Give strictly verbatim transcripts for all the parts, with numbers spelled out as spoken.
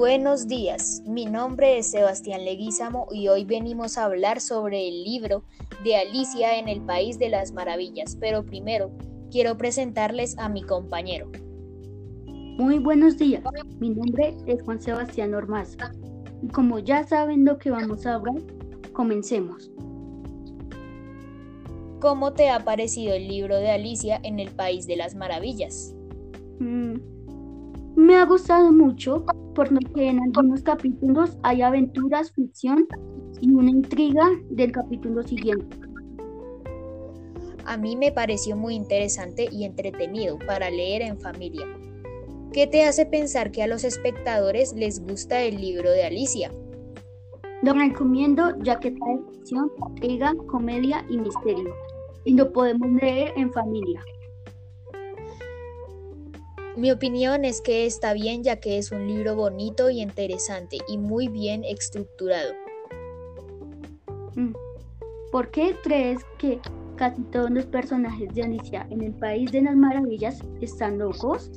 Buenos días, mi nombre es Sebastián Leguízamo y hoy venimos a hablar sobre el libro de Alicia en el País de las Maravillas, pero primero quiero presentarles a mi compañero. Muy buenos días, mi nombre es Juan Sebastián Normas y como ya saben lo que vamos a hablar, comencemos. ¿Cómo te ha parecido el libro de Alicia en el País de las Maravillas? Mm, me ha gustado mucho, por lo que en algunos capítulos hay aventuras, ficción y una intriga del capítulo siguiente. A mí me pareció muy interesante y entretenido para leer en familia. ¿Qué te hace pensar que a los espectadores les gusta el libro de Alicia? Lo recomiendo ya que trae ficción, intriga, comedia y misterio, y lo podemos leer en familia. Mi opinión es que está bien ya que es un libro bonito y interesante y muy bien estructurado. ¿Por qué crees que casi todos los personajes de Alicia en el País de las Maravillas están locos?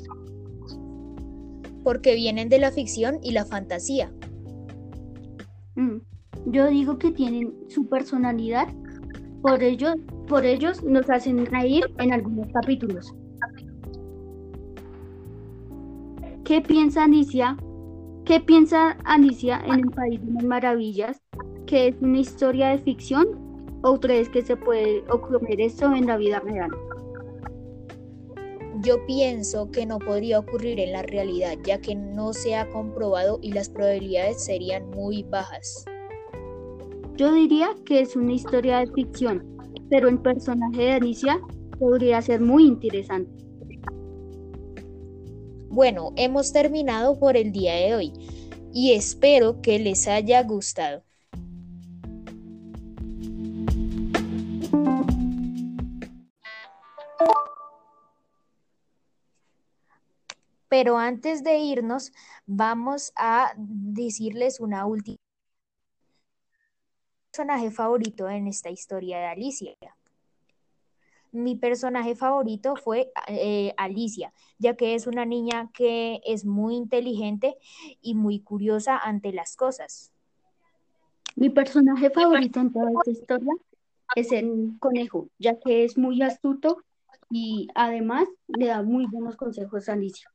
Porque vienen de la ficción y la fantasía. Yo digo que tienen su personalidad, por ello, por ellos nos hacen reír en algunos capítulos. ¿Qué piensa Alicia? ¿Qué piensa Alicia en el País de las Maravillas? ¿Que es una historia de ficción o crees que se puede ocurrir esto en la vida real? Yo pienso que no podría ocurrir en la realidad, ya que no se ha comprobado y las probabilidades serían muy bajas. Yo diría que es una historia de ficción, pero el personaje de Alicia podría ser muy interesante. Bueno, hemos terminado por el día de hoy y espero que les haya gustado. Pero antes de irnos, vamos a decirles una última. Mi personaje favorito en esta historia de Alicia. Mi personaje favorito fue eh, Alicia, ya que es una niña que es muy inteligente y muy curiosa ante las cosas. Mi personaje favorito en toda esta historia es el conejo, ya que es muy astuto y además le da muy buenos consejos a Alicia.